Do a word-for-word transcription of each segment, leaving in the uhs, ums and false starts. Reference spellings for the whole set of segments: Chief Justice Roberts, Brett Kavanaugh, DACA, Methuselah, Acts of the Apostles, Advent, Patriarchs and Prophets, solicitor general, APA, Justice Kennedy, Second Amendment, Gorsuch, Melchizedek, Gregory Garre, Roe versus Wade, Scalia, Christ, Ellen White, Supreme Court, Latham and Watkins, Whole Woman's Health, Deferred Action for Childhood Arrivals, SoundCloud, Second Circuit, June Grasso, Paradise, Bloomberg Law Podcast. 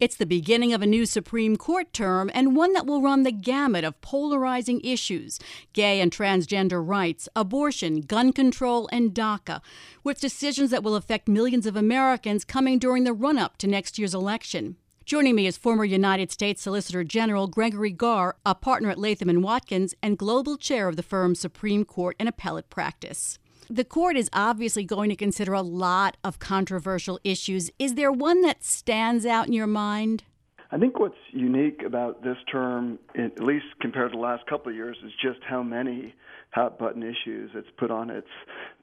It's the beginning of a new Supreme Court term and one that will run the gamut of polarizing issues, gay and transgender rights, abortion, gun control, and DACA, with decisions that will affect millions of Americans coming during the run-up to next year's election. Joining me is former United States Solicitor General Gregory Garre, a partner at Latham and Watkins and global chair of the firm's Supreme Court and appellate practice. The court is obviously going to consider a lot of controversial issues. Is there one that stands out in your mind? I think what's unique about this term, at least compared to the last couple of years, is just how many hot-button issues it's put on its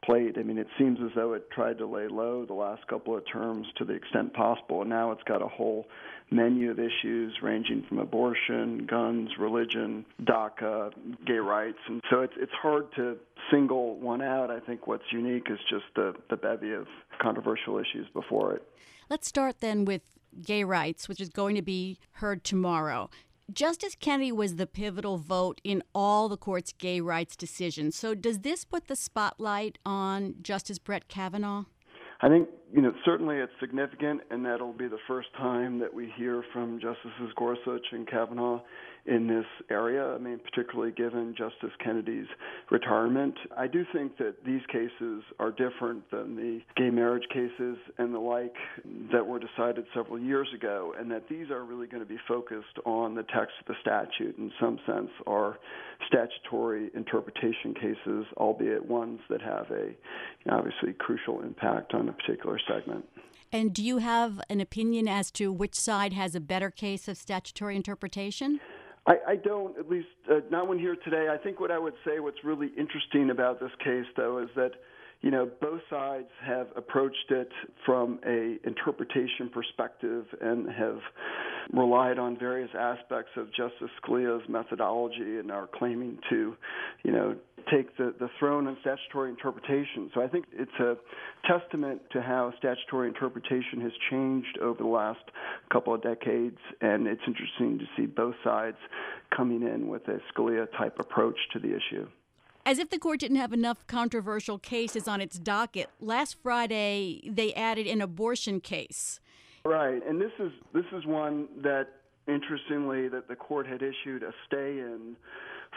plate. I mean, it seems as though it tried to lay low the last couple of terms to the extent possible, and now it's got a whole menu of issues ranging from abortion, guns, religion, DACA, gay rights. And so it's it's hard to single one out. I think what's unique is just the, the bevy of controversial issues before it. Let's start then with gay rights, which is going to be heard tomorrow. Justice Kennedy was the pivotal vote in all the court's gay rights decisions. So does this put the spotlight on Justice Brett Kavanaugh? I think, you know, certainly it's significant, and that'll be the first time that we hear from Justices Gorsuch and Kavanaugh in this area, I mean, particularly given Justice Kennedy's retirement. I do think that these cases are different than the gay marriage cases and the like that were decided several years ago, and that these are really going to be focused on the text of the statute, in some sense, are statutory interpretation cases, albeit ones that have a, obviously, crucial impact on a particular segment. And do you have an opinion as to which side has a better case of statutory interpretation? I, I don't, at least uh, not one here today. I think what I would say what's really interesting about this case, though, is that, you know, both sides have approached it from a interpretation perspective and have relied on various aspects of Justice Scalia's methodology and are claiming to, you know, take the, the throne on statutory interpretation. So I think it's a testament to how statutory interpretation has changed over the last couple of decades, and it's interesting to see both sides coming in with a Scalia-type approach to the issue. As if the court didn't have enough controversial cases on its docket, last Friday they added an abortion case. Right, and this is this is one that, interestingly, that the court had issued a stay in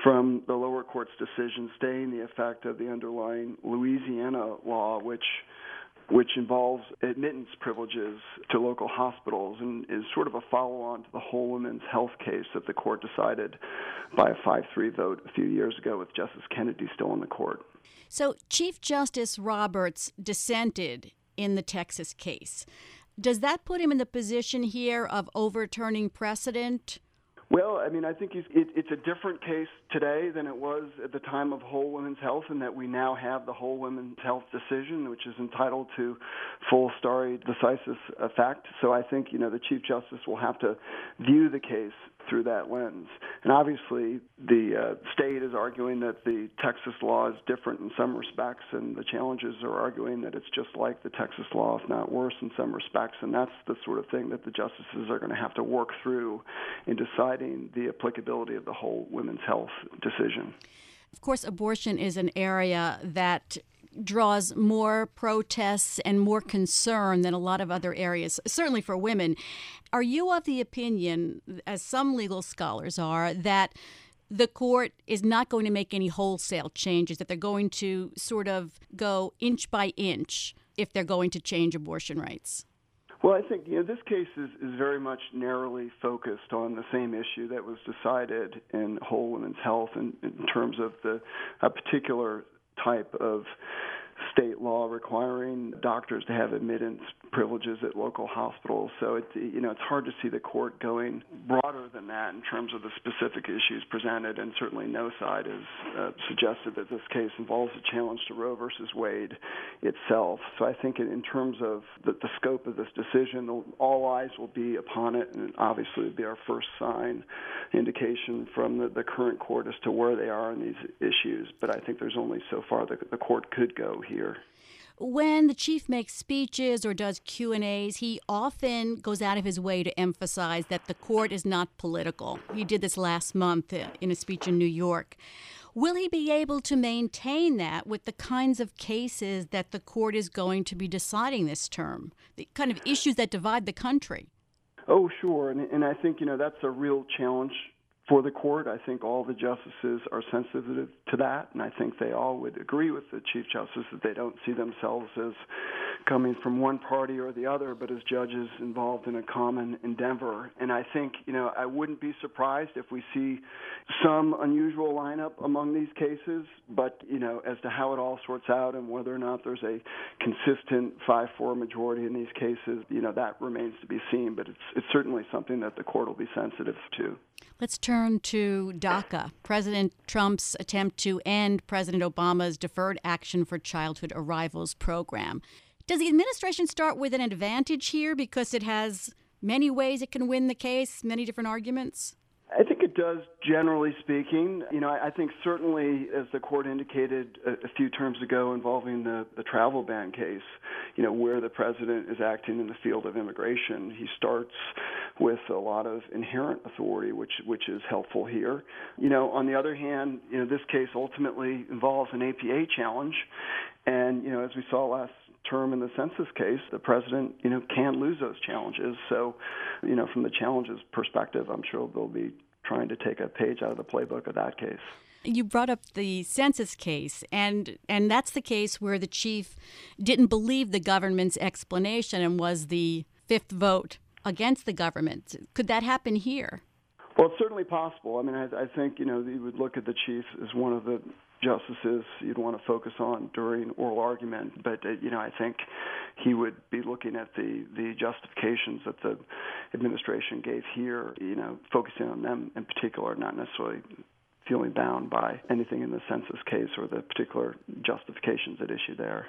from the lower court's decision, staying the effect of the underlying Louisiana law, which which involves admittance privileges to local hospitals and is sort of a follow-on to the Whole Woman's Health case that the court decided by a five three vote a few years ago with Justice Kennedy still on the court. So Chief Justice Roberts dissented in the Texas case. Does that put him in the position here of overturning precedent? Well, I mean, I think he's, it, it's a different case today than it was at the time of Whole Woman's Health, in that we now have the Whole Woman's Health decision, which is entitled to full stare decisis effect. So I think, you know, the Chief Justice will have to view the case through that lens. And obviously, the uh, state is arguing that the Texas law is different in some respects, and the challengers are arguing that it's just like the Texas law, if not worse in some respects. And that's the sort of thing that the justices are going to have to work through in deciding the applicability of the Whole Women's Health decision. Of course, abortion is an area that draws more protests and more concern than a lot of other areas, certainly for women. Are you of the opinion, as some legal scholars are, that the court is not going to make any wholesale changes, that they're going to sort of go inch by inch if they're going to change abortion rights? Well, I think, you know, this case is, is very much narrowly focused on the same issue that was decided in Whole Woman's Health in, in terms of the a particular type of state law requiring doctors to have admittance privileges at local hospitals. So, it, you know, it's hard to see the court going broader than that in terms of the specific issues presented, and certainly no side has uh, suggested that this case involves a challenge to Roe versus Wade itself. So I think in terms of the, the scope of this decision, all eyes will be upon it, and obviously it would be our first sign, indication from the, the current court as to where they are on these issues. But I think there's only so far the, the court could go here. when the chief makes speeches or does Q and A's, he often goes out of his way to emphasize that the court is not political. He did this last month in a speech in New York. Will he be able to maintain that with the kinds of cases that the court is going to be deciding this term, the kind of issues that divide the country? Oh, sure. And, and I think, you know, that's a real challenge for the court. I think all the justices are sensitive to that, and I think they all would agree with the Chief Justice that they don't see themselves as coming from one party or the other, but as judges involved in a common endeavor. And I think, you know, I wouldn't be surprised if we see some unusual lineup among these cases, but, you know, as to how it all sorts out and whether or not there's a consistent five four majority in these cases, you know, that remains to be seen, but it's, it's certainly something that the court will be sensitive to. Let's turn to DACA, President Trump's attempt to end President Obama's Deferred Action for Childhood Arrivals program. Does the administration start with an advantage here because it has many ways it can win the case, many different arguments? I think it does, generally speaking. You know, I think certainly, as the court indicated a, a few terms ago involving the, the travel ban case, you know, where the president is acting in the field of immigration, he starts with a lot of inherent authority, which which is helpful here. You know, on the other hand, you know, this case ultimately involves an A P A challenge. And, you know, as we saw last term in the census case, the president, you know, can lose those challenges. So, you know, from the challenges perspective, I'm sure they'll be trying to take a page out of the playbook of that case. You brought up the census case, and and that's the case where the chief didn't believe the government's explanation and was the fifth vote against the government. Could that happen here? Well, it's certainly possible. I mean, I, I think, you know, you would look at the chief as one of the justices you'd want to focus on during oral argument. But, uh, you know, I think he would be looking at the, the justifications that the administration gave here, you know, focusing on them in particular, not necessarily feeling bound by anything in the census case or the particular justifications at issue there.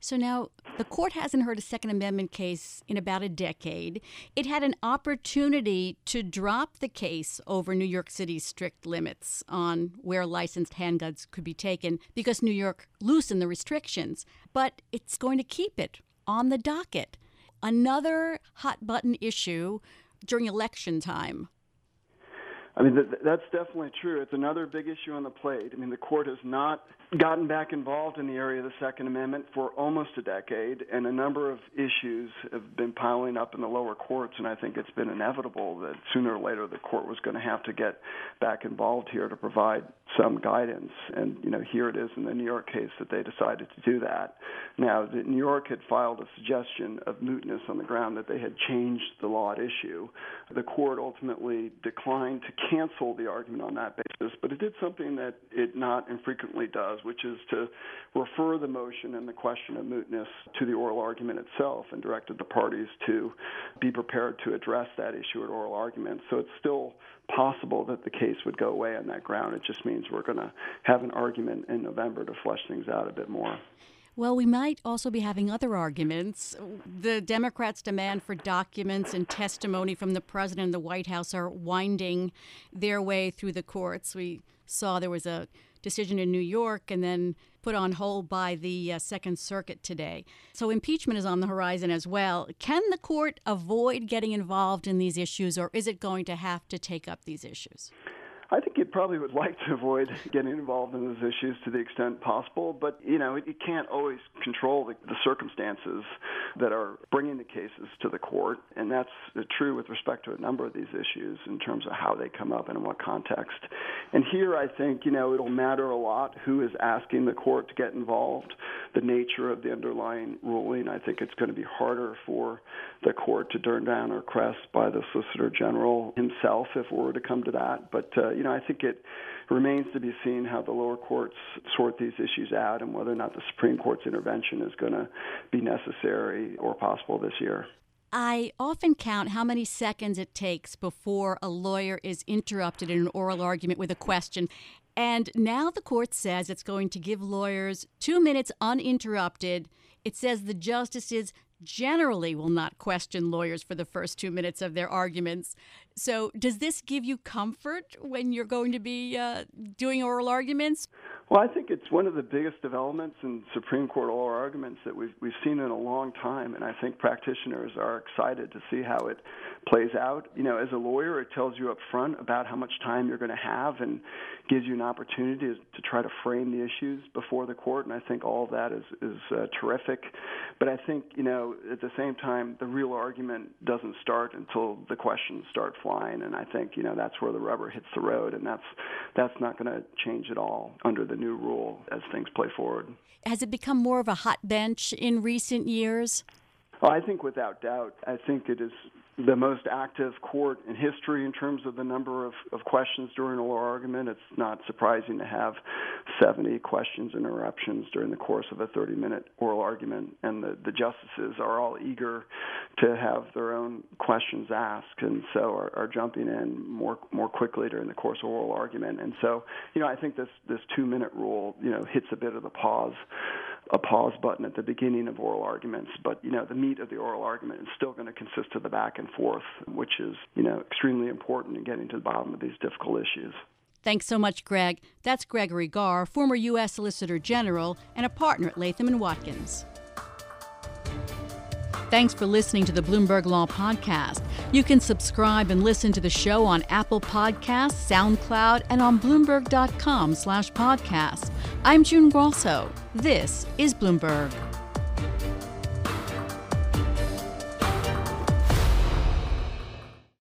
So now the court hasn't heard a Second Amendment case in about a decade. It had an opportunity to drop the case over New York City's strict limits on where licensed handguns could be taken because New York loosened the restrictions. But it's going to keep it on the docket. Another hot-button issue during election time. I mean, th- that's definitely true. It's another big issue on the plate. I mean, the court has not gotten back involved in the area of the Second Amendment for almost a decade, and a number of issues have been piling up in the lower courts, and I think it's been inevitable that sooner or later the court was going to have to get back involved here to provide some guidance. And, you know, here it is in the New York case that they decided to do that. Now, the New York had filed a suggestion of mootness on the ground that they had changed the law at issue. The court ultimately declined to cancel the argument on that basis, but it did something that it not infrequently does, which is to refer the motion and the question of mootness to the oral argument itself, and directed the parties to be prepared to address that issue at oral argument. So it's still possible that the case would go away on that ground. It just means we're going to have an argument in November to flesh things out a bit more. Well, we might also be having other arguments. The Democrats' demand for documents and testimony from the president and the White House are winding their way through the courts. We saw there was a decision in New York and then put on hold by the uh, Second Circuit today. So impeachment is on the horizon as well. Can the court avoid getting involved in these issues, or is it going to have to take up these issues? I think it probably would like to avoid getting involved in those issues to the extent possible, but, you know, it, it can't always control the, the circumstances that are bringing the cases to the court, and that's true with respect to a number of these issues in terms of how they come up and in what context. And here I think, you know, it'll matter a lot who is asking the court to get involved, the nature of the underlying ruling. I think it's going to be harder for the court to turn down a request by the Solicitor General himself if we were to come to that, but uh, you know, I think it remains to be seen how the lower courts sort these issues out and whether or not the Supreme Court's intervention is going to be necessary or possible this year. I often count how many seconds it takes before a lawyer is interrupted in an oral argument with a question. And now the court says it's going to give lawyers two minutes uninterrupted. It says the justices generally will not question lawyers for the first two minutes of their arguments. So does this give you comfort when you're going to be uh, doing oral arguments? Well, I think it's one of the biggest developments in Supreme Court oral arguments that we've we've seen in a long time, and I think practitioners are excited to see how it plays out. You know, as a lawyer, it tells you up front about how much time you're going to have and gives you an opportunity to try to frame the issues before the court, and I think all of that is, is uh, terrific. But I think, you know, at the same time, the real argument doesn't start until the questions start flying, and I think, you know, that's where the rubber hits the road, and that's that's not going to change at all under the the new rule as things play forward. Has it become more of a hot bench in recent years? Well, I think without doubt. I think it is the most active court in history in terms of the number of, of questions during oral argument. It's not surprising to have seventy questions and interruptions during the course of a thirty-minute oral argument, and the, the justices are all eager to have their own questions asked, and so are, are jumping in more more quickly during the course of oral argument. And so, you know, I think this, this two-minute rule, you know, hits a bit of the pause, a pause button at the beginning of oral arguments, but, you know, the meat of the oral argument is still going to consist of the back and forth, which is, you know, extremely important in getting to the bottom of these difficult issues. Thanks so much, Greg. That's Gregory Garre, former U S Solicitor General and a partner at Latham and Watkins. Thanks for listening to the Bloomberg Law Podcast. You can subscribe and listen to the show on Apple Podcasts, SoundCloud, and on Bloomberg dot com slash podcast. I'm June Grasso. This is Bloomberg.